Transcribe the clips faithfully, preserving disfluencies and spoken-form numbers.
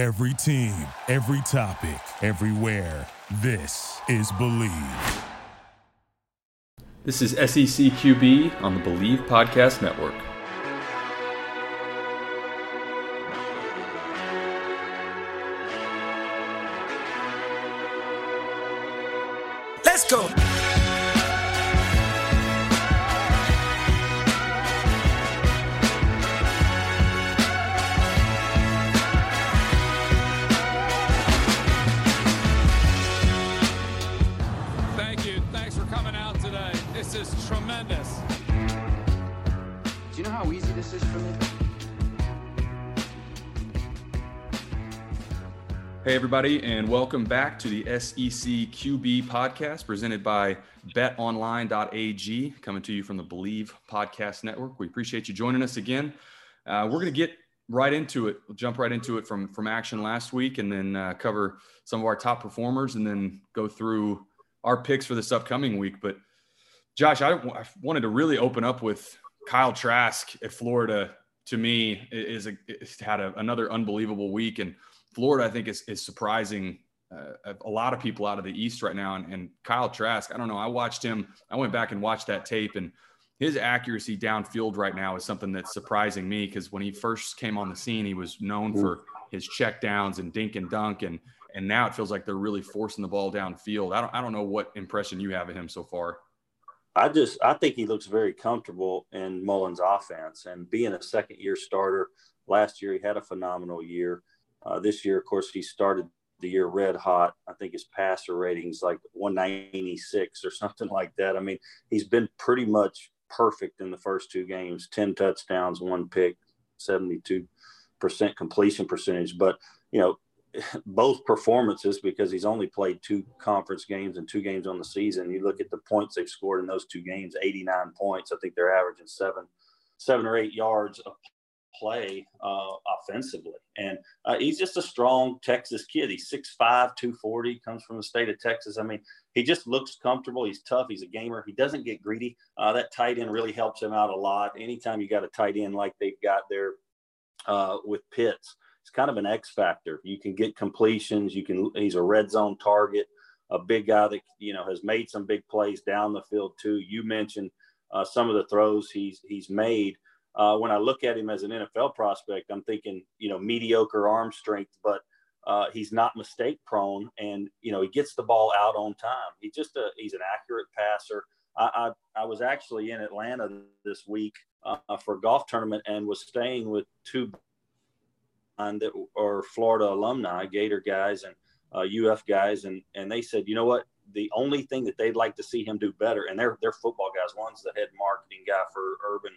Every team, every topic, everywhere. This is Believe. This is S E C Q B on the Believe Podcast Network. Let's go. Hey, everybody, and welcome back to the S E C Q B podcast presented by bet online dot a g, coming to you from the Believe Podcast Network. We appreciate you joining us again. Uh, we're going to get right into it. We'll jump right into it from, from action last week and then uh, cover some of our top performers and then go through our picks for this upcoming week. But, Josh, I, I wanted to really open up with Kyle Trask at Florida. To me, is a, it's had a, another unbelievable week, and Florida, I think, is is surprising uh, a lot of people out of the East right now. And, and Kyle Trask, I don't know. I watched him. I went back and watched that tape, and his accuracy downfield right now is something that's surprising me, because when he first came on the scene, he was known for his checkdowns and dink and dunk, and and now it feels like they're really forcing the ball downfield. I don't I don't know what impression you have of him so far. I just I think he looks very comfortable in Mullen's offense, and being a second-year starter, last year he had a phenomenal year. Uh, this year, of course, he started the year red hot. I think his passer rating's like one ninety-six or something like that. I mean, he's been pretty much perfect in the first two games, ten touchdowns, one pick, seventy-two percent completion percentage. But, you know, both performances, because he's only played two conference games and two games on the season, you look at the points they've scored in those two games, eighty-nine points. I think they're averaging seven, seven or eight yards a play uh, offensively. And uh, he's just a strong Texas kid. He's six five, two forty, comes from the state of Texas. I mean, he just looks comfortable. He's tough. He's a gamer. He doesn't get greedy. Uh, that tight end really helps him out a lot. Anytime you got a tight end like they've got there uh, with Pitts, it's kind of an X factor. You can get completions. You can. He's a red zone target, a big guy that, you know, has made some big plays down the field too. You mentioned uh, some of the throws he's he's made. Uh, when I look at him as an N F L prospect, I'm thinking, you know, mediocre arm strength, but uh, he's not mistake prone, and, you know, he gets the ball out on time. He just a, he's an accurate passer. I, I I was actually in Atlanta this week uh, for a golf tournament and was staying with two that are Florida alumni, Gator guys and uh, U F guys, and and they said, you know what, the only thing that they'd like to see him do better, and they're they're football guys. One's the head marketing guy for Urban.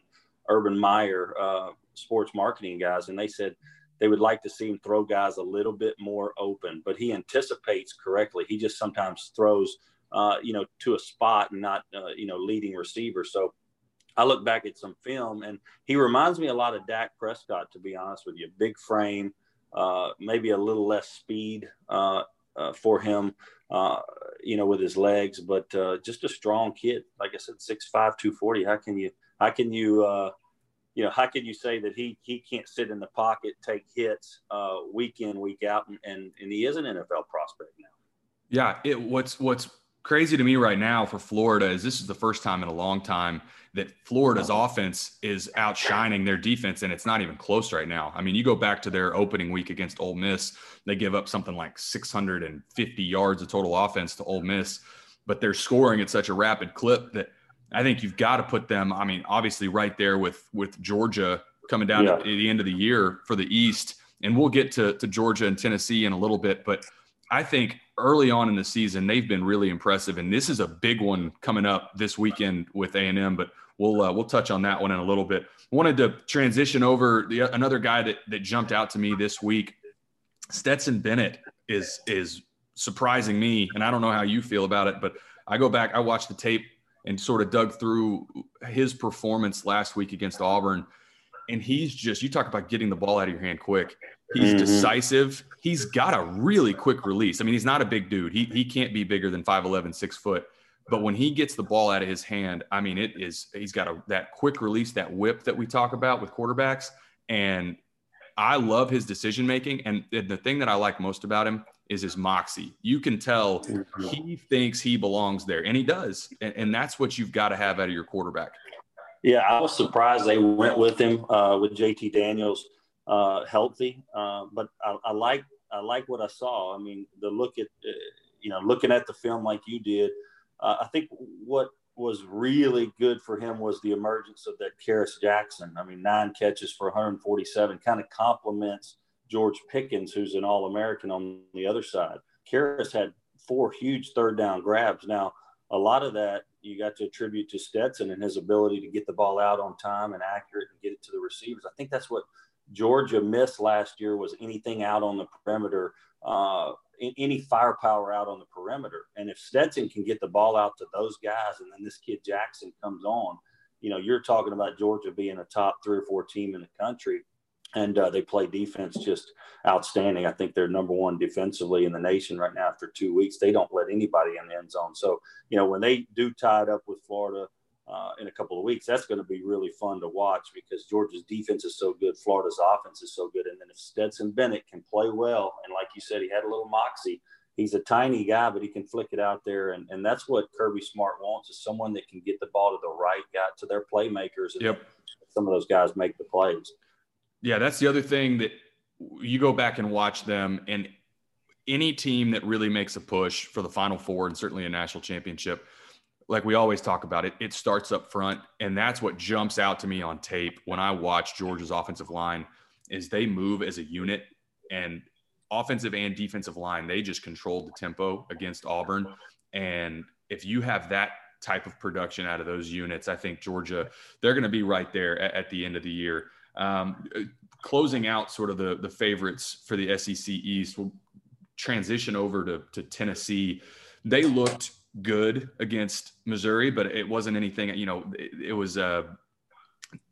Urban Meyer, uh, sports marketing guys, and they said they would like to see him throw guys a little bit more open, but he anticipates correctly. He just sometimes throws, uh, you know, to a spot and not, uh, you know, leading receiver. So I look back at some film, and he reminds me a lot of Dak Prescott, to be honest with you. Big frame, uh, maybe a little less speed uh, uh, for him, uh, you know, with his legs, but uh, just a strong kid. Like I said, six five, two forty, how can you – How can you, uh, you know, how can you say that he he can't sit in the pocket, take hits uh, week in, week out, and, and and he is an N F L prospect now? Yeah, it, what's what's crazy to me right now for Florida is this is the first time in a long time that Florida's offense is outshining their defense, and it's not even close right now. I mean, you go back to their opening week against Ole Miss, they give up something like six hundred fifty yards of total offense to Ole Miss, but they're scoring at such a rapid clip that I think you've got to put them, I mean, obviously right there with, with Georgia coming down yeah. at the end of the year for the East. And we'll get to, to Georgia and Tennessee in a little bit. But I think early on in the season, they've been really impressive. And this is a big one coming up this weekend with A and M. But we'll uh, we'll touch on that one in a little bit. Wanted to transition over the another guy that, that jumped out to me this week. Stetson Bennett is is surprising me. And I don't know how you feel about it, but I go back, I watch the tape and sort of dug through his performance last week against Auburn. And he's just, you talk about getting the ball out of your hand quick. He's mm-hmm. decisive. He's got a really quick release. I mean, he's not a big dude. He he can't be bigger than five eleven, six foot. But when he gets the ball out of his hand, I mean, it is, he's got a, that quick release, that whip that we talk about with quarterbacks. And I love his decision making, and the thing that I like most about him is his moxie. You can tell he thinks he belongs there, and he does. And, and that's what you've got to have out of your quarterback. Yeah, I was surprised they went with him uh, with J T Daniels uh, healthy, uh, but I, I like I like what I saw. I mean, the look at uh, you know looking at the film like you did, uh, I think what was really good for him was the emergence of that Karis Jackson. I mean, nine catches for one hundred forty-seven kind of complements George Pickens, who's an All-American on the other side. Karis had four huge third down grabs. Now, a lot of that you got to attribute to Stetson and his ability to get the ball out on time and accurate and get it to the receivers. I think that's what Georgia missed last year was anything out on the perimeter, uh, any firepower out on the perimeter. And if Stetson can get the ball out to those guys and then this kid Jackson comes on, you know, you're talking about Georgia being a top three or four team in the country. And uh, they play defense just outstanding. I think they're number one defensively in the nation right now after two weeks. They don't let anybody in the end zone. So, you know, when they do tie it up with Florida uh, in a couple of weeks, that's going to be really fun to watch because Georgia's defense is so good. Florida's offense is so good. And then if Stetson Bennett can play well, and like you said, he had a little moxie. He's a tiny guy, but he can flick it out there. And, and that's what Kirby Smart wants is someone that can get the ball to the right guy, to their playmakers. And yep. Some of those guys make the plays. Yeah, that's the other thing that you go back and watch them, and any team that really makes a push for the Final Four and certainly a national championship, like we always talk about it, it starts up front, and that's what jumps out to me on tape when I watch Georgia's offensive line is they move as a unit, and offensive and defensive line, they just controlled the tempo against Auburn. And if you have that type of production out of those units, I think Georgia, they're going to be right there at, at the end of the year. Um, closing out sort of the, the favorites for the S E C East, we'll transition over to, to Tennessee. They looked good against Missouri, but it wasn't anything, you know, it, it was, uh,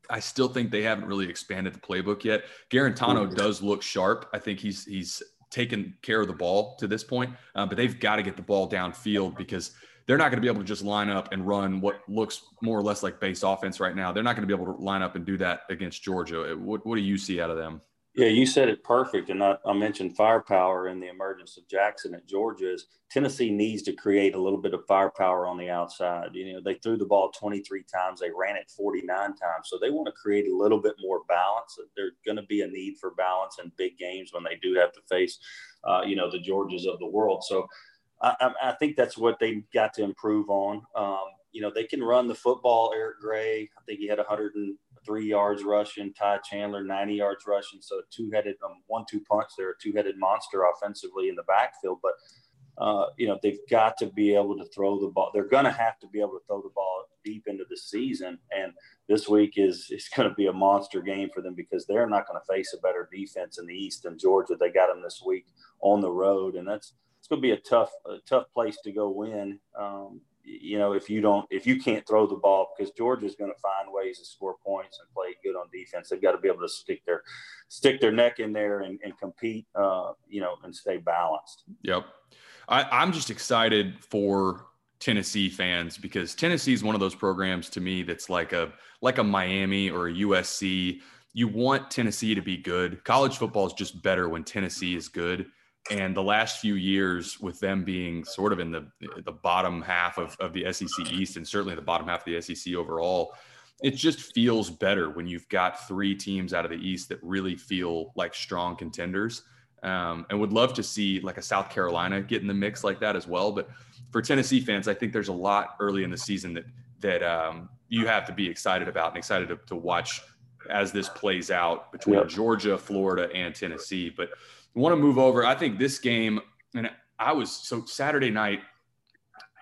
I still think they haven't really expanded the playbook yet. Garantano does look sharp. I think he's, he's taken care of the ball to this point, uh, but they've got to get the ball downfield because they're not going to be able to just line up and run what looks more or less like base offense right now. They're not going to be able to line up and do that against Georgia. What, what do you see out of them? Yeah, you said it perfect. And I, I mentioned firepower and the emergence of Jackson at Georgia is Tennessee needs to create a little bit of firepower on the outside. You know, they threw the ball twenty-three times. They ran it forty-nine times. So they want to create a little bit more balance. There's going to be a need for balance in big games when they do have to face, uh, you know, the Georgias of the world. So, I, I think that's what they got to improve on. Um, you know, they can run the football. Eric Gray, I think he had one hundred three yards rushing. Ty Chandler, ninety yards rushing. So two-headed, um, one-two punch. They're a two-headed monster offensively in the backfield. But, uh, you know, they've got to be able to throw the ball. They're going to have to be able to throw the ball deep into the season. And this week is it's going to be a monster game for them because they're not going to face a better defense in the East than Georgia. They got them this week on the road, and that's – it's going to be a tough, a tough place to go win. Um, you know, if you don't, if you can't throw the ball, because Georgia's going to find ways to score points and play good on defense. They've got to be able to stick their, stick their neck in there and, and compete. Uh, you know, and stay balanced. Yep, I, I'm just excited for Tennessee fans because Tennessee is one of those programs to me that's like a like a Miami or a U S C. You want Tennessee to be good. College football is just better when Tennessee is good. And the last few years with them being sort of in the the bottom half of, of the S E C East and certainly the bottom half of the S E C overall, it just feels better when you've got three teams out of the East that really feel like strong contenders. Um, and would love to see like a South Carolina get in the mix like that as well. But for Tennessee fans, I think there's a lot early in the season that that um, you have to be excited about and excited to, to watch as this plays out between yep. Georgia, Florida, and Tennessee. But I want to move over. I think this game, and I was, so Saturday night,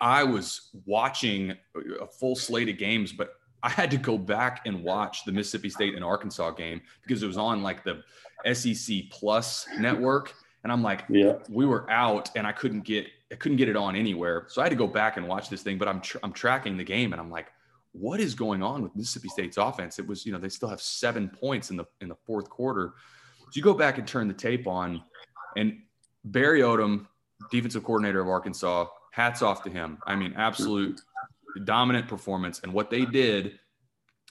I was watching a full slate of games, but I had to go back and watch the Mississippi State and Arkansas game because it was on like the S E C Plus network. And I'm like, yeah. we were out and I couldn't get, I couldn't get it on anywhere. So I had to go back and watch this thing, but I'm, tr- I'm tracking the game and I'm like, what is going on with Mississippi State's offense? It was, you know, they still have seven points in the, in the fourth quarter. So you go back and turn the tape on, and Barry Odom, defensive coordinator of Arkansas, hats off to him. I mean, absolute dominant performance. And what they did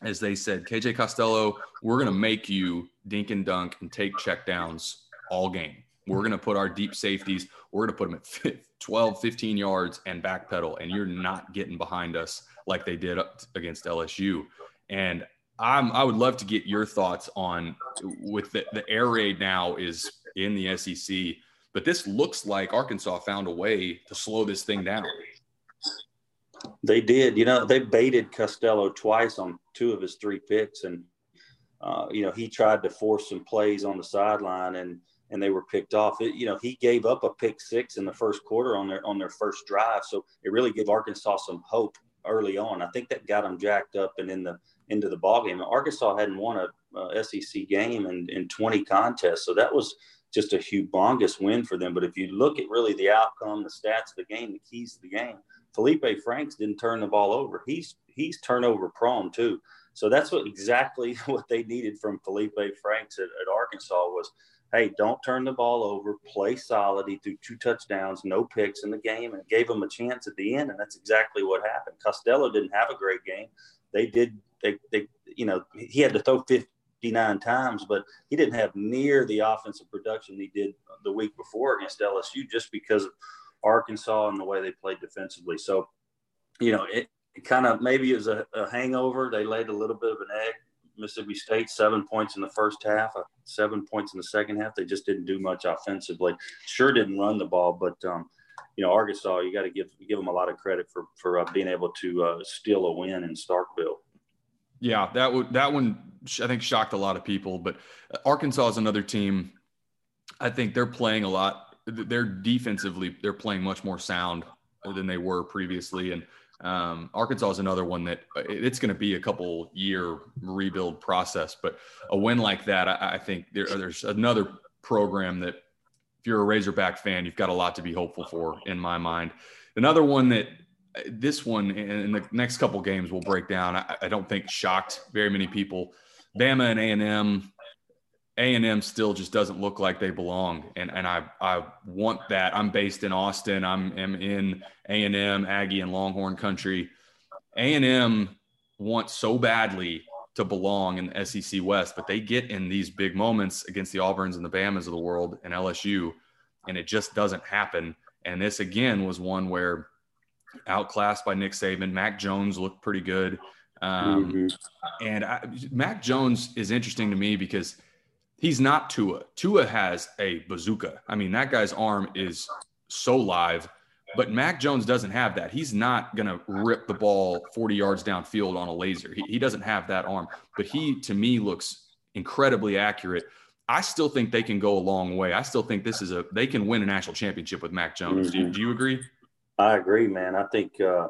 as they said, K J Costello, we're going to make you dink and dunk and take checkdowns all game. We're going to put our deep safeties, we're going to put them at twelve, fifteen yards and backpedal, and you're not getting behind us like they did up against L S U. And I'm, I would love to get your thoughts on, with the, the air raid now is in the S E C, but this looks like Arkansas found a way to slow this thing down. They did. You know, they baited Costello twice on two of his three picks, and, uh, you know, he tried to force some plays on the sideline, and and they were picked off. It, you know, he gave up a pick six in the first quarter on their on their first drive, so it really gave Arkansas some hope early on. I think that got them jacked up and in the into the ballgame. Arkansas hadn't won a uh, S E C game in, in twenty contests, so that was just a humongous win for them. But if you look at really the outcome, the stats of the game, the keys to the game, Felipe Franks didn't turn the ball over. He's he's turnover prone too. So that's what exactly what they needed from Felipe Franks at, at Arkansas was, hey, don't turn the ball over, play solid. He threw two touchdowns, no picks in the game, and it gave him a chance at the end, and that's exactly what happened. Costello didn't have a great game. They did they they you know, he had to throw fifty-nine times, but he didn't have near the offensive production he did the week before against L S U just because of Arkansas and the way they played defensively. So, you know, it, it kind of maybe it was a, a hangover. They laid a little bit of an egg. Mississippi State, seven points in the first half, seven points in the second half. They just didn't do much offensively. Sure didn't run the ball, but, um, you know, Arkansas, you got to give give them a lot of credit for, for uh, being able to uh, steal a win in Starkville. Yeah, that, w- that one, I think, shocked a lot of people. But Arkansas is another team, I think they're playing a lot. They're defensively, they're playing much more sound than they were previously. And um, Arkansas is another one that it's going to be a couple year rebuild process, but a win like that, I, I think there, there's another program that if you're a Razorback fan, you've got a lot to be hopeful for in my mind. Another one that this one in the next couple games will break down. I, I don't think shocked very many people, Bama and A and M. A and M still just doesn't look like they belong, and and I I want that. I'm based in Austin. I'm, I'm in A and M, Aggie and Longhorn country. A and M wants so badly to belong in the S E C West, but they get in these big moments against the Auburns and the Bamas of the world and L S U, and it just doesn't happen. And this, again, was one where outclassed by Nick Saban. Mac Jones looked pretty good. Um, mm-hmm. And I, Mac Jones is interesting to me because – he's not Tua. Tua has a bazooka. I mean, that guy's arm is so live, but Mac Jones doesn't have that. He's not going to rip the ball forty yards downfield on a laser. He, he doesn't have that arm, but he, to me, looks incredibly accurate. I still think they can go a long way. I still think this is a – they can win a national championship with Mac Jones. Mm-hmm. Do, do you agree? I agree, man. I think uh,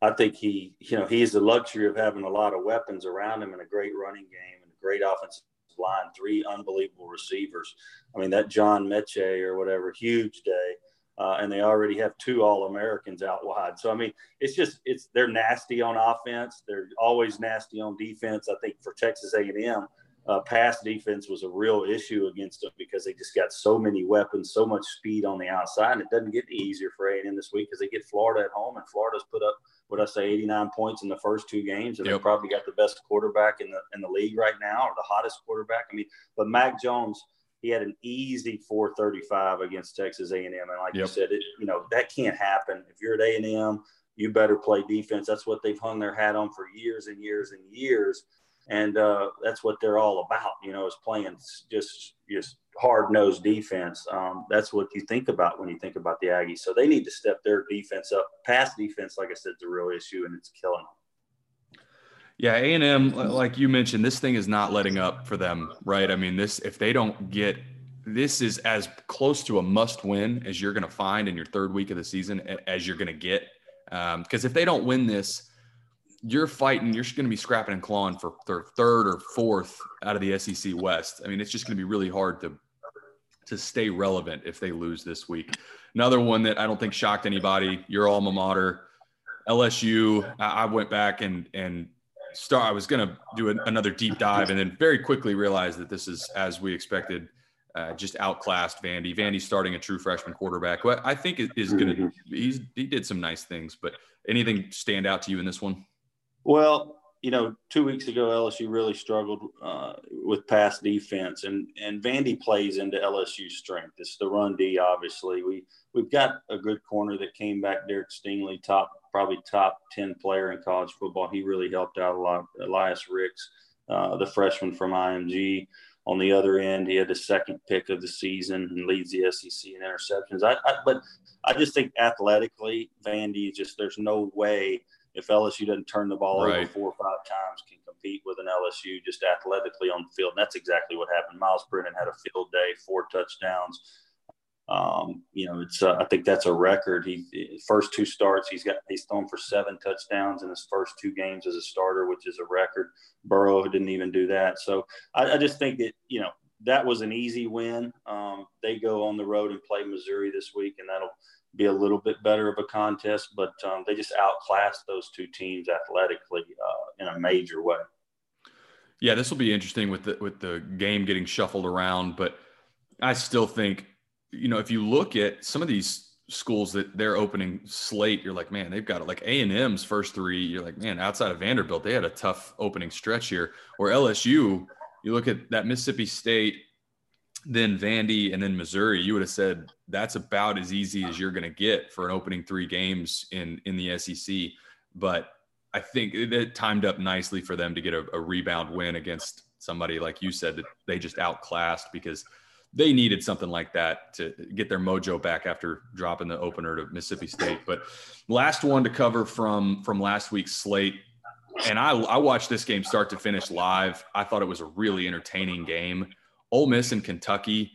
I think he – you know, he has the luxury of having a lot of weapons around him and a great running game and a great offensive line, three unbelievable receivers. I mean, that John Mechie or whatever, huge day. Uh, and they already have two All-Americans out wide. So, I mean, it's just, it's, they're nasty on offense. They're always nasty on defense. I think for Texas A and M, uh, pass defense was a real issue against them because they just got so many weapons, so much speed on the outside. And it doesn't get easier for A and M this week because they get Florida at home, and Florida's put up, what I say, eighty-nine points in the first two games, and yep. They probably got the best quarterback in the in the league right now, or the hottest quarterback. I mean, but Mac Jones, he had an easy four thirty-five against Texas A and M, and like yep. you said, it, you know, that can't happen. If you're at A and M, you better play defense. That's what they've hung their hat on for years and years and years, and uh, that's what they're all about. You know, is playing just just hard-nosed defense. Um, that's what you think about when you think about the Aggies. So they need to step their defense up. Pass defense, like I said, is a real issue, and it's killing them. Yeah, A and M, like you mentioned, this thing is not letting up for them, right? I mean, this if they don't get – this is as close to a must-win as you're going to find in your third week of the season as you're going to get. Um, because if they don't win this, you're fighting, you're going to be scrapping and clawing for third or fourth out of the S E C West. I mean, it's just going to be really hard to – to stay relevant if they lose this week. Another one that I don't think shocked anybody, your alma mater, L S U. I went back and and start. I was going to do an, another deep dive and then very quickly realized that this is, as we expected, uh, just outclassed Vandy. Vandy's starting a true freshman quarterback, who I think is going to – he did some nice things, but anything stand out to you in this one? Well, you know, two weeks ago, L S U really struggled uh, with pass defense, and, and Vandy plays into L S U's strength. It's the run D, obviously. We, we've got a good corner that came back, Derek Stingley, top probably top ten player in college football. He really helped out a lot. Elias Ricks, uh, the freshman from I M G. On the other end, he had the second pick of the season and leads the S E C in interceptions. I, I But I just think athletically, Vandy, just there's no way – if L S U doesn't turn the ball right. over four or five times, can compete with an L S U just athletically on the field. And that's exactly what happened. Miles Brennan had a field day, four touchdowns. Um, you know, it's uh, I think that's a record. He first two starts, he's got he's thrown for seven touchdowns in his first two games as a starter, which is a record. Burrow didn't even do that. So I, I just think that, you know, that was an easy win. Um, they go on the road and play Missouri this week, and that'll be a little bit better of a contest, but um, they just outclassed those two teams athletically uh, in a major way. Yeah, this will be interesting with the, with the game getting shuffled around, but I still think, you know, if you look at some of these schools that they're opening slate, you're like, man, they've got it. Like A and M's first three, you're like, man, outside of Vanderbilt, they had a tough opening stretch here. Or L S U, you look at that Mississippi State, then Vandy, and then Missouri, you would have said that's about as easy as you're going to get for an opening three games in, in the S E C. But I think it timed up nicely for them to get a, a rebound win against somebody, like you said, that they just outclassed, because they needed something like that to get their mojo back after dropping the opener to Mississippi State. But last one to cover from, from last week's slate. And I, I watched this game start to finish live. I thought it was a really entertaining game. Ole Miss and Kentucky,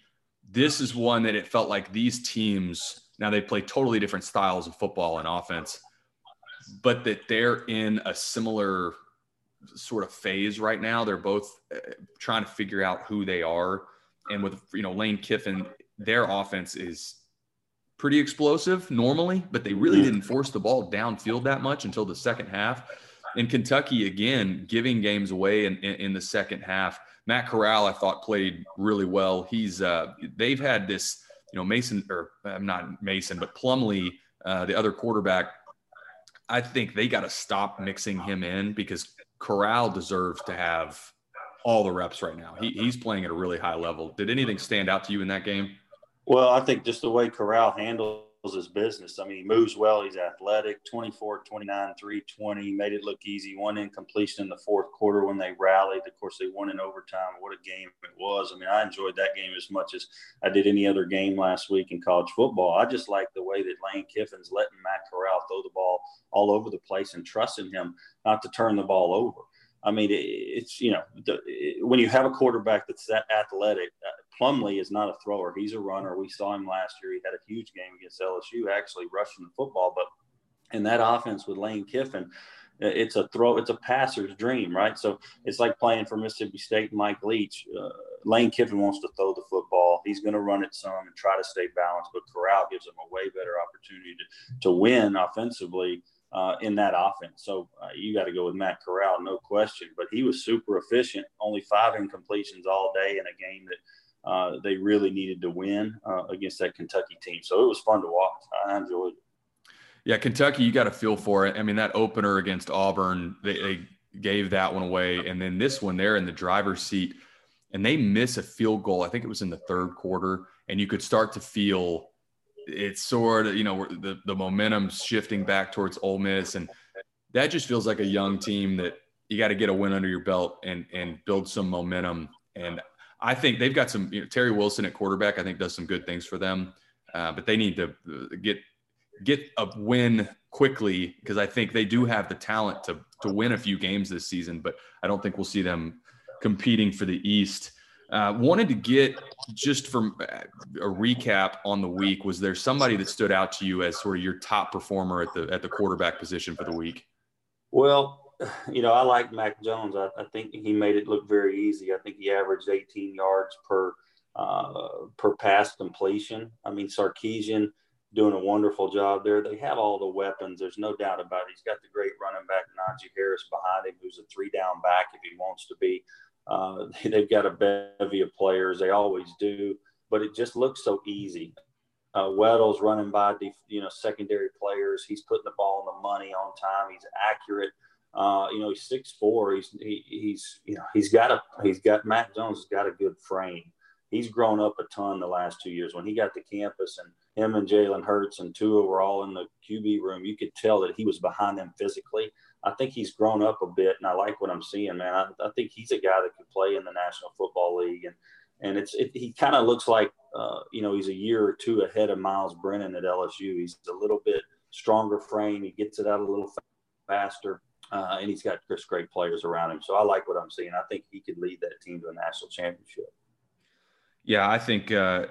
this is one that it felt like these teams, now they play totally different styles of football and offense, but that they're in a similar sort of phase right now. They're both trying to figure out who they are. And with, you know, Lane Kiffin, their offense is pretty explosive normally, but they really didn't force the ball downfield that much until the second half. And Kentucky, again, giving games away in, in, in the second half. Matt Corral, I thought, played really well. He's uh, they've had this, you know, Mason or I'm not Mason, but Plumlee, uh, the other quarterback. I think they got to stop mixing him in, because Corral deserves to have all the reps right now. He, he's playing at a really high level. Did anything stand out to you in that game? Well, I think just the way Corral handled his business. I mean, he moves well. He's athletic, twenty-four, twenty-nine, three twenty, made it look easy. One incompletion in the fourth quarter when they rallied. Of course, they won in overtime. What a game it was. I mean, I enjoyed that game as much as I did any other game last week in college football. I just like the way that Lane Kiffin's letting Matt Corral throw the ball all over the place and trusting him not to turn the ball over. I mean, it's, you know, the, it, when you have a quarterback that's that athletic, uh, Plumlee is not a thrower. He's a runner. We saw him last year. He had a huge game against L S U, actually rushing the football. But in that offense with Lane Kiffin, it's a throw. It's a passer's dream, right? So it's like playing for Mississippi State and Mike Leach. Uh, Lane Kiffin wants to throw the football. He's going to run it some and try to stay balanced. But Corral gives him a way better opportunity to, to win offensively. Uh, in that offense. So uh, you got to go with Matt Corral, no question. But he was super efficient, only five incompletions all day in a game that uh, they really needed to win uh, against that Kentucky team. So it was fun to watch. I enjoyed it. Yeah, Kentucky, you got a feel for it. I mean, that opener against Auburn, they, they gave that one away. And then this one, they're in the driver's seat, and they miss a field goal. I think it was in the third quarter. And you could start to feel – it's sort of, you know, the, the momentum's shifting back towards Ole Miss. And that just feels like a young team that you got to get a win under your belt and, and build some momentum. And I think they've got some, you know, Terry Wilson at quarterback, I think does some good things for them, uh, but they need to get, get a win quickly, because I think they do have the talent to, to win a few games this season, but I don't think we'll see them competing for the East. Uh, wanted to get just from a recap on the week. Was there somebody that stood out to you as sort of your top performer at the at the quarterback position for the week? Well, you know, I like Mac Jones. I, I think he made it look very easy. I think he averaged eighteen yards per uh, per pass completion. I mean, Sarkisian doing a wonderful job there. They have all the weapons. There's no doubt about it. He's got the great running back Najee Harris behind him, who's a three-down back if he wants to be. Uh, they've got a bevy of players. They always do, but it just looks so easy. Uh, Weddle's running by, def- you know, secondary players. He's putting the ball in the money on time. He's accurate. Uh, you know, he's six four. He's he, he's you know he's got a he's got Mac Jones has got a good frame. He's grown up a ton the last two years. When he got to campus and him and Jalen Hurts and Tua were all in the Q B room, you could tell that he was behind them physically. I think he's grown up a bit, and I like what I'm seeing, man. I, I think he's a guy that could play in the National Football League, and and it's it, he kind of looks like uh, you know he's a year or two ahead of Miles Brennan at L S U. He's a little bit stronger frame. He gets it out a little faster, uh, and he's got just great players around him. So I like what I'm seeing. I think he could lead that team to a national championship. Yeah, I think uh,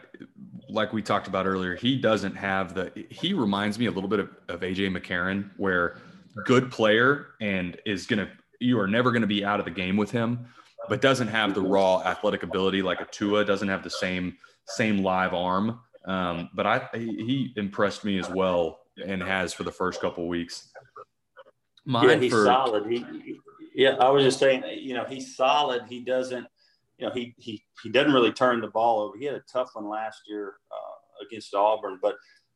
like we talked about earlier, he doesn't have the – he reminds me a little bit of, of A J. McCarron, where good player and is going to – you are never going to be out of the game with him, but doesn't have the raw athletic ability like a Tua, doesn't have the same same live arm. Um, but I he impressed me as well and has for the first couple of weeks. Mine yeah, he's for, solid. He, he, yeah, I was just saying, you know, he's solid. He doesn't – You know, he, he he doesn't really turn the ball over. He had a tough one last year uh, against Auburn, but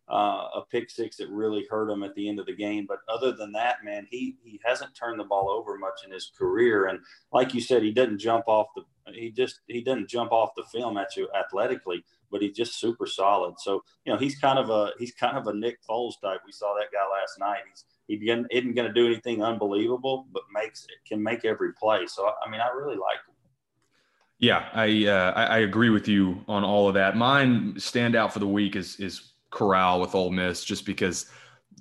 uh, a pick six that really hurt him at the end of the game. But other than that, man, he he hasn't turned the ball over much in his career. And like you said, he doesn't jump off the he just he doesn't jump off the film at you athletically, but he's just super solid. So you know, he's kind of a he's kind of a Nick Foles type. We saw that guy last night. He's he didn't, isn't going to do anything unbelievable, but makes can make every play. So I mean, I really like him. Yeah, I, uh, I I agree with you on all of that. Mine standout for the week is is Corral with Ole Miss, just because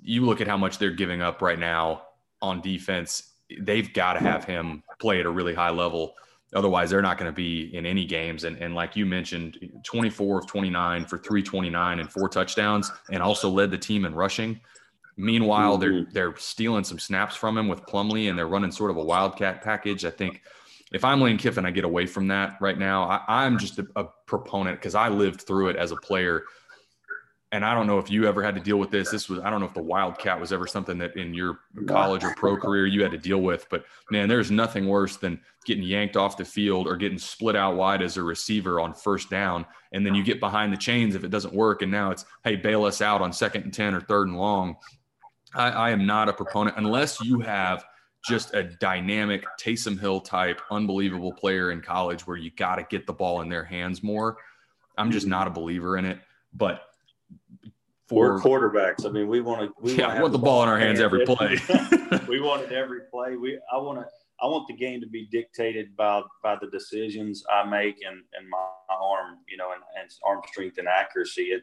you look at how much they're giving up right now on defense. They've got to have him play at a really high level. Otherwise, they're not going to be in any games. And and like you mentioned, twenty-four of twenty-nine for three twenty-nine and four touchdowns, and also led the team in rushing. Meanwhile, they're they're stealing some snaps from him with Plumlee, and they're running sort of a wildcat package. I think – if I'm Lane Kiffin, I get away from that right now. I, I'm just a, a proponent because I lived through it as a player. And I don't know if you ever had to deal with this. This was, I don't know if the wildcat was ever something that in your college or pro career you had to deal with. But, man, there's nothing worse than getting yanked off the field or getting split out wide as a receiver on first down. And then you get behind the chains if it doesn't work. And now it's, hey, bail us out on second and ten or third and long. I, I am not a proponent unless you have – just a dynamic Taysom Hill type, unbelievable player in college where you got to get the ball in their hands more. I'm just not a believer in it, but for We're quarterbacks, I mean, we want to, we yeah, want, want the ball in our hands every play. We want it every play. We, I want to, I want the game to be dictated by, by the decisions I make and, and my arm, you know, and, and arm strength and accuracy and,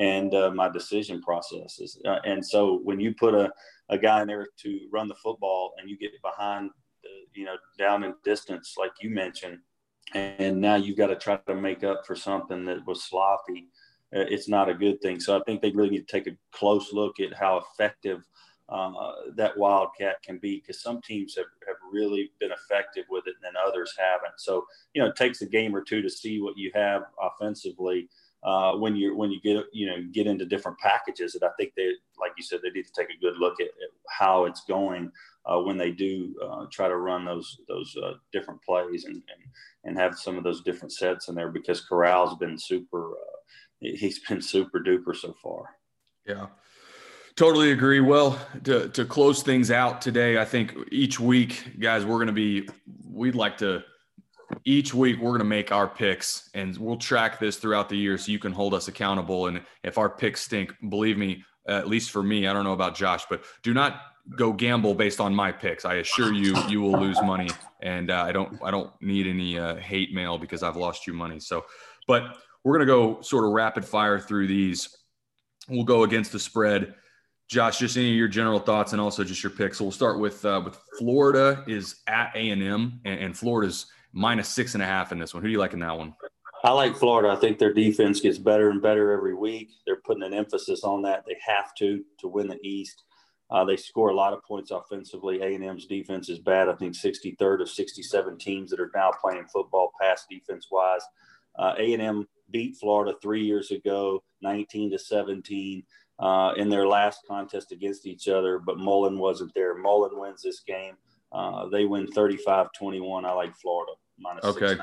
and uh, my decision processes. Uh, and so when you put a, a guy in there to run the football and you get behind, the, you know, down in distance, like you mentioned, and now you've got to try to make up for something that was sloppy. It's not a good thing. So I think they really need to take a close look at how effective uh, that wildcat can be, because some teams have, have really been effective with it and others haven't. So, you know, it takes a game or two to see what you have offensively. Uh, when you when you get you know get into different packages, that I think they, like you said, they need to take a good look at, at how it's going uh, when they do uh, try to run those those uh, different plays and, and and have some of those different sets in there, because Corral's been super uh, he's been super duper so far. Yeah, totally agree. Well, to to close things out today, I think each week, guys, we're going to be we'd like to. Each week we're going to make our picks, and we'll track this throughout the year so you can hold us accountable. And if our picks stink, believe me, uh, at least for me, I don't know about Josh, but do not go gamble based on my picks. I assure you, you will lose money. And uh, I don't, I don't need any uh, hate mail because I've lost you money. So, but we're going to go sort of rapid fire through these. We'll go against the spread. Josh, just any of your general thoughts and also just your picks. So we'll start with, uh, with Florida is at A and M, and, and Florida's minus six and a half in this one. Who do you like in that one? I like Florida. I think their defense gets better and better every week. They're putting an emphasis on that. They have to to win the East. Uh, they score a lot of points offensively. A and M's defense is bad. I think sixty-third of sixty-seven teams that are now playing football pass defense-wise. Uh, A and M beat Florida three years ago, nineteen to seventeen, uh, in their last contest against each other, but Mullen wasn't there. Mullen wins this game. Uh, they win thirty-five twenty-one. I like Florida. Minus okay. Six.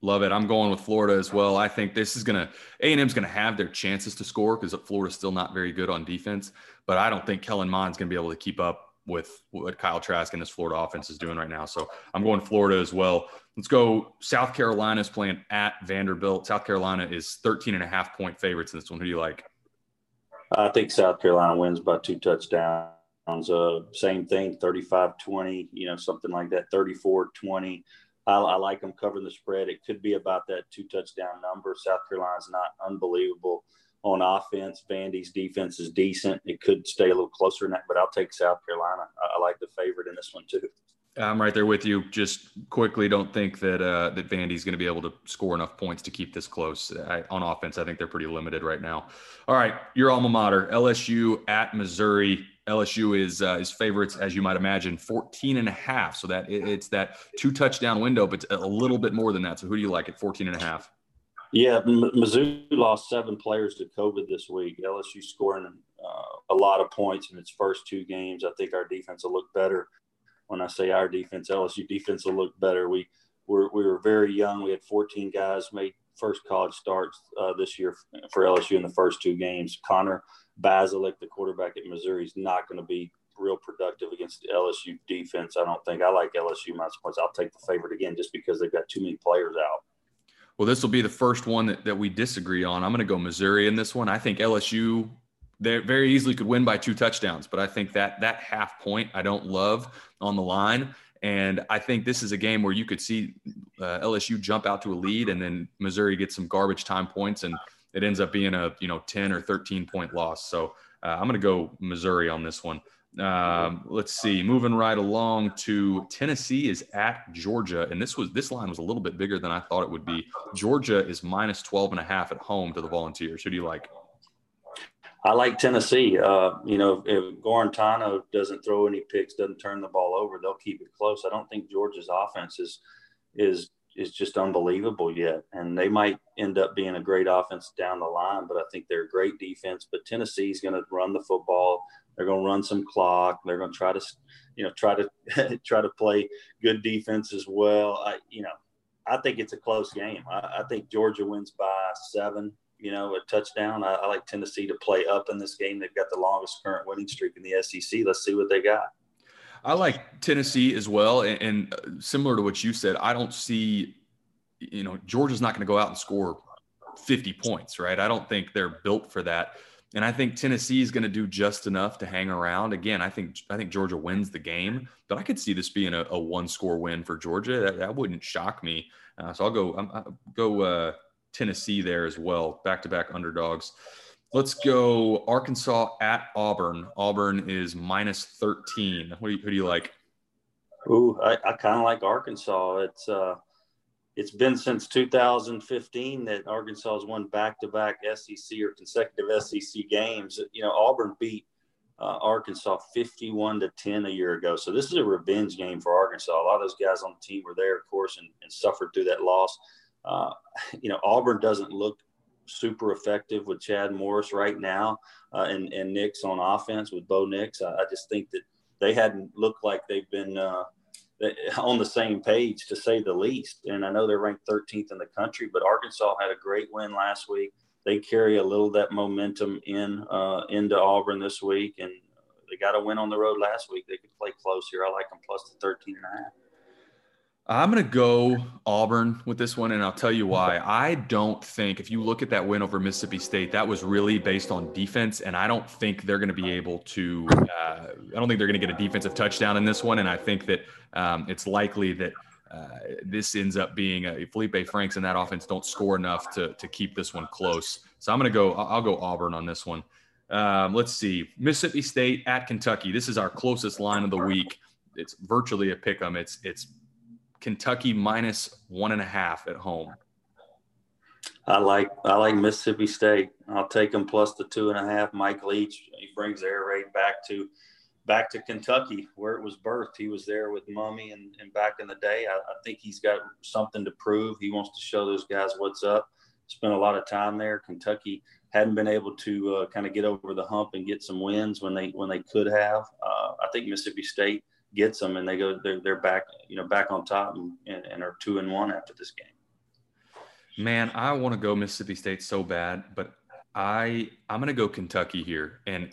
Love it. I'm going with Florida as well. I think this is going to – A and M's going to have their chances to score because Florida's still not very good on defense. But I don't think Kellen Mond's going to be able to keep up with what Kyle Trask and his Florida offense is doing right now. So I'm going Florida as well. Let's go. South Carolina is playing at Vanderbilt. South Carolina is thirteen and a half point favorites in this one. Who do you like? I think South Carolina wins by two touchdowns. Uh, same thing, thirty-five twenty, you know, something like that, thirty-four twenty. I, I like them covering the spread. It could be about that two-touchdown number. South Carolina's not unbelievable on offense. Vandy's defense is decent. It could stay a little closer than that, but I'll take South Carolina. I, I like the favorite in this one too. I'm right there with you. Just quickly, don't think that uh, that Vandy's going to be able to score enough points to keep this close. I, on offense, I think they're pretty limited right now. All right, your alma mater, L S U at Missouri. L S U is uh, is favorites, as you might imagine, fourteen and a half. So that it, it's that two touchdown window, but a little bit more than that. So who do you like at fourteen and a half? Yeah, M- Mizzou lost seven players to COVID this week. L S U scoring uh, a lot of points in its first two games. I think our defense will look better. When I say our defense, L S U defense will look better. We were we were very young. We had fourteen guys made first college starts uh, this year for L S U in the first two games. Connor Basilek, the quarterback at Missouri, is not going to be real productive against the L S U defense, I don't think. I like L S U minus points. I'll take the favorite again just because they've got too many players out. Well, this will be the first one that, that we disagree on. I'm going to go Missouri in this one. I think L S U they very easily could win by two touchdowns, but I think that that half point I don't love on the line. And I think this is a game where you could see uh, L S U jump out to a lead and then Missouri gets some garbage time points and it ends up being a, you know, ten or thirteen point loss. So uh, I'm going to go Missouri on this one. Um, let's see, moving right along to Tennessee is at Georgia. And this was, this line was a little bit bigger than I thought it would be. Georgia is minus twelve and a half at home to the Volunteers. Who do you like? I like Tennessee. Uh, you know, if Garantano doesn't throw any picks, doesn't turn the ball over, they'll keep it close. I don't think Georgia's offense is is is just unbelievable yet, and they might end up being a great offense down the line, but I think they're a great defense. But Tennessee's going to run the football. They're going to run some clock. They're going to try to, you know, try to try to play good defense as well. I, you know, I think it's a close game. I, I think Georgia wins by seven. You know, a touchdown. I, I like Tennessee to play up in this game. They've got the longest current winning streak in the S E C. Let's see what they got. I like Tennessee as well. And, and similar to what you said, I don't see, you know, Georgia's not going to go out and score fifty points, right? I don't think they're built for that. And I think Tennessee is going to do just enough to hang around. Again, I think I think Georgia wins the game, but I could see this being a, a one-score win for Georgia. That, that wouldn't shock me. Uh, so I'll go, I'm, I'll go, uh, Tennessee there as well, back-to-back underdogs. Let's go Arkansas at Auburn. Auburn is minus thirteen. Who do you, who do you like? Ooh, I, I kind of like Arkansas. It's uh, it's been since two thousand fifteen that Arkansas has won back-to-back S E C or consecutive S E C games. You know, Auburn beat uh, Arkansas fifty-one to ten a year ago. So this is a revenge game for Arkansas. A lot of those guys on the team were there, of course, and, and suffered through that loss. Uh, you know, Auburn doesn't look super effective with Chad Morris right now uh, and, and Nix on offense with Bo Nix. I, I just think that they hadn't looked like they've been uh, on the same page, to say the least. And I know they're ranked thirteenth in the country, but Arkansas had a great win last week. They carry a little of that momentum in uh, into Auburn this week, and they got a win on the road last week. They could play close here. I like them plus the thirteen and a half. I'm going to go Auburn with this one, and I'll tell you why. I don't think, if you look at that win over Mississippi State, that was really based on defense, and I don't think they're going to be able to uh, – I don't think they're going to get a defensive touchdown in this one, and I think that um, it's likely that uh, this ends up being – Felipe Franks and that offense don't score enough to to keep this one close. So I'm going to go – I'll go Auburn on this one. Um, let's see. Mississippi State at Kentucky. This is our closest line of the week. It's virtually a pick 'em. It's it's – Kentucky minus one and a half at home. I like I like Mississippi State. I'll take them plus the two and a half. Mike Leach, he brings the air raid back to back to Kentucky where it was birthed. He was there with Mummy and, and back in the day. I, I think he's got something to prove. He wants to show those guys what's up. Spent a lot of time there. Kentucky hadn't been able to uh, kind of get over the hump and get some wins when they when they could have. Uh, I think Mississippi State gets them, and they go, they're, they're back, you know, back on top and, and are two and one after this game. Man, I want to go Mississippi State so bad, but I, I'm going to go Kentucky here. And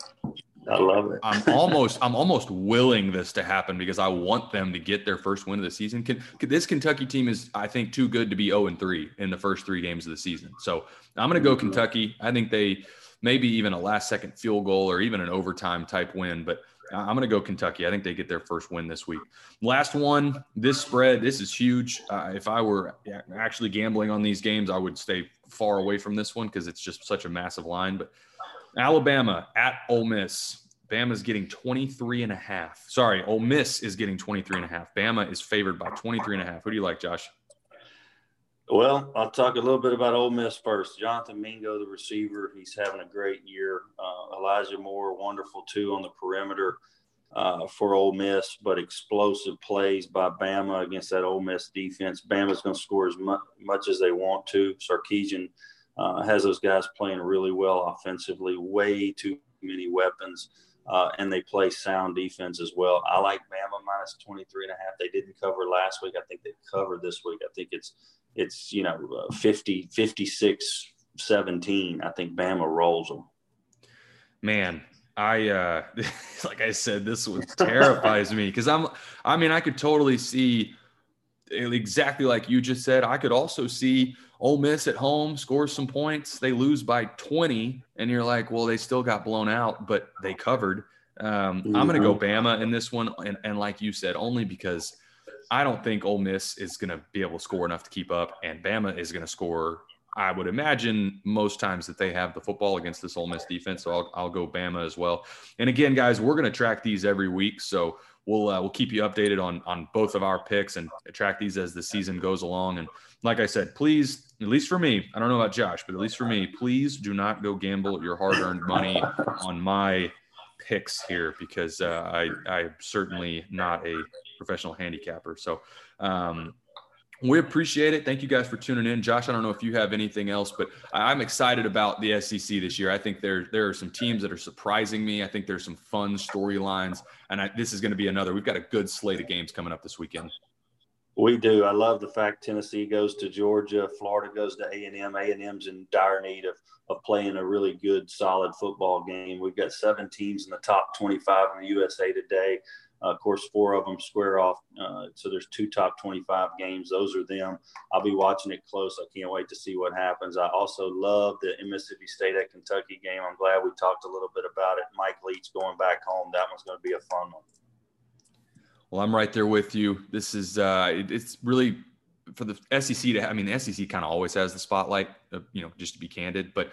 I love it. I'm almost I'm almost willing this to happen because I want them to get their first win of the season. Can, this Kentucky team is, I think, too good to be oh and three in the first three games of the season. So I'm going to go Kentucky. I think they maybe even a last-second field goal or even an overtime type win, but I'm going to go Kentucky. I think they get their first win this week. Last one, this spread, this is huge. Uh, if I were actually gambling on these games, I would stay far away from this one because it's just such a massive line. But Alabama at Ole Miss. Bama's getting twenty-three and a half. Sorry, Ole Miss is getting twenty-three and a half. Bama is favored by twenty-three and a half. Who do you like, Josh? Well, I'll talk a little bit about Ole Miss first. Jonathan Mingo, the receiver, he's having a great year. Uh, Elijah Moore, wonderful too on the perimeter uh, for Ole Miss, but explosive plays by Bama against that Ole Miss defense. Bama's going to score as much, much as they want to. Sarkisian uh, has those guys playing really well offensively, way too many weapons. Uh, and they play sound defense as well. I like Bama minus twenty-three and a half. They didn't cover last week. I think they covered this week. I think it's, it's you know, uh, fifty, fifty-six, seventeen. I think Bama rolls them. Man, I, uh, like I said, this one terrifies me because I'm, I mean, I could totally see exactly like you just said. I could also see Ole Miss at home scores some points. They lose by twenty, and you're like, well, they still got blown out, but they covered. Um, I'm going to go Bama in this one, and, and like you said, only because I don't think Ole Miss is going to be able to score enough to keep up, and Bama is going to score, I would imagine, most times that they have the football against this Ole Miss defense, so I'll, I'll go Bama as well. And again, guys, we're going to track these every week, so We'll uh, we'll keep you updated on on both of our picks and track these as the season goes along. And like I said, please, at least for me, I don't know about Josh, but at least for me, please do not go gamble your hard-earned money on my picks here because uh, I I'm certainly not a professional handicapper. So um, we appreciate it. Thank you guys for tuning in. Josh, I don't know if you have anything else, but I'm excited about the S E C this year. I think there there are some teams that are surprising me. I think there's some fun storylines. And I, this is going to be another. We've got a good slate of games coming up this weekend. We do. I love the fact Tennessee goes to Georgia, Florida goes to A and M. A and M's in dire need of, of playing a really good, solid football game. We've got seven teams in the top twenty-five in the U S A today. Uh, of course, four of them square off. Uh, so there's two top twenty-five games. Those are them. I'll be watching it close. I can't wait to see what happens. I also love the Mississippi State at Kentucky game. I'm glad we talked a little bit about it. Mike Leach going back home. That one's going to be a fun one. Well, I'm right there with you. This is uh, it, it's really for the S E C to – I mean, the S E C kind of always has the spotlight, of, you know, just to be candid. But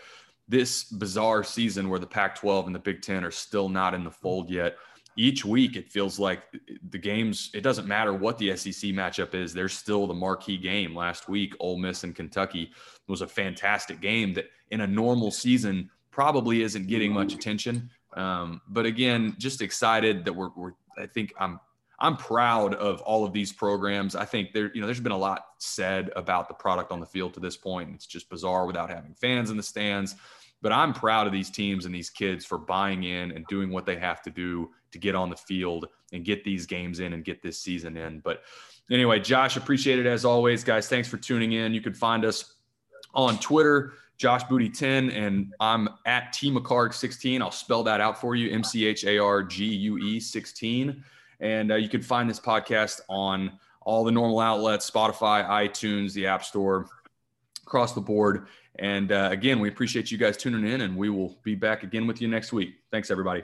this bizarre season where the Pac twelve and the Big Ten are still not in the fold yet – each week, it feels like the games, it doesn't matter what the S E C matchup is. There's still the marquee game. Last week, Ole Miss and Kentucky was a fantastic game that in a normal season probably isn't getting much attention. Um, but again, just excited that we're, we're, I think I'm, I'm proud of all of these programs. I think there, you know, there's been a lot said about the product on the field to this point. It's just bizarre without having fans in the stands. But I'm proud of these teams and these kids for buying in and doing what they have to do to get on the field and get these games in and get this season in. But anyway, Josh, appreciate it as always, guys. Thanks for tuning in. You can find us on Twitter, Josh Booty ten, and I'm at T McCarg sixteen. I'll spell that out for you, M C H A R G U E sixteen. And uh, you can find this podcast on all the normal outlets, Spotify, iTunes, the App Store, across the board. And uh, again, we appreciate you guys tuning in, and we will be back again with you next week. Thanks, everybody.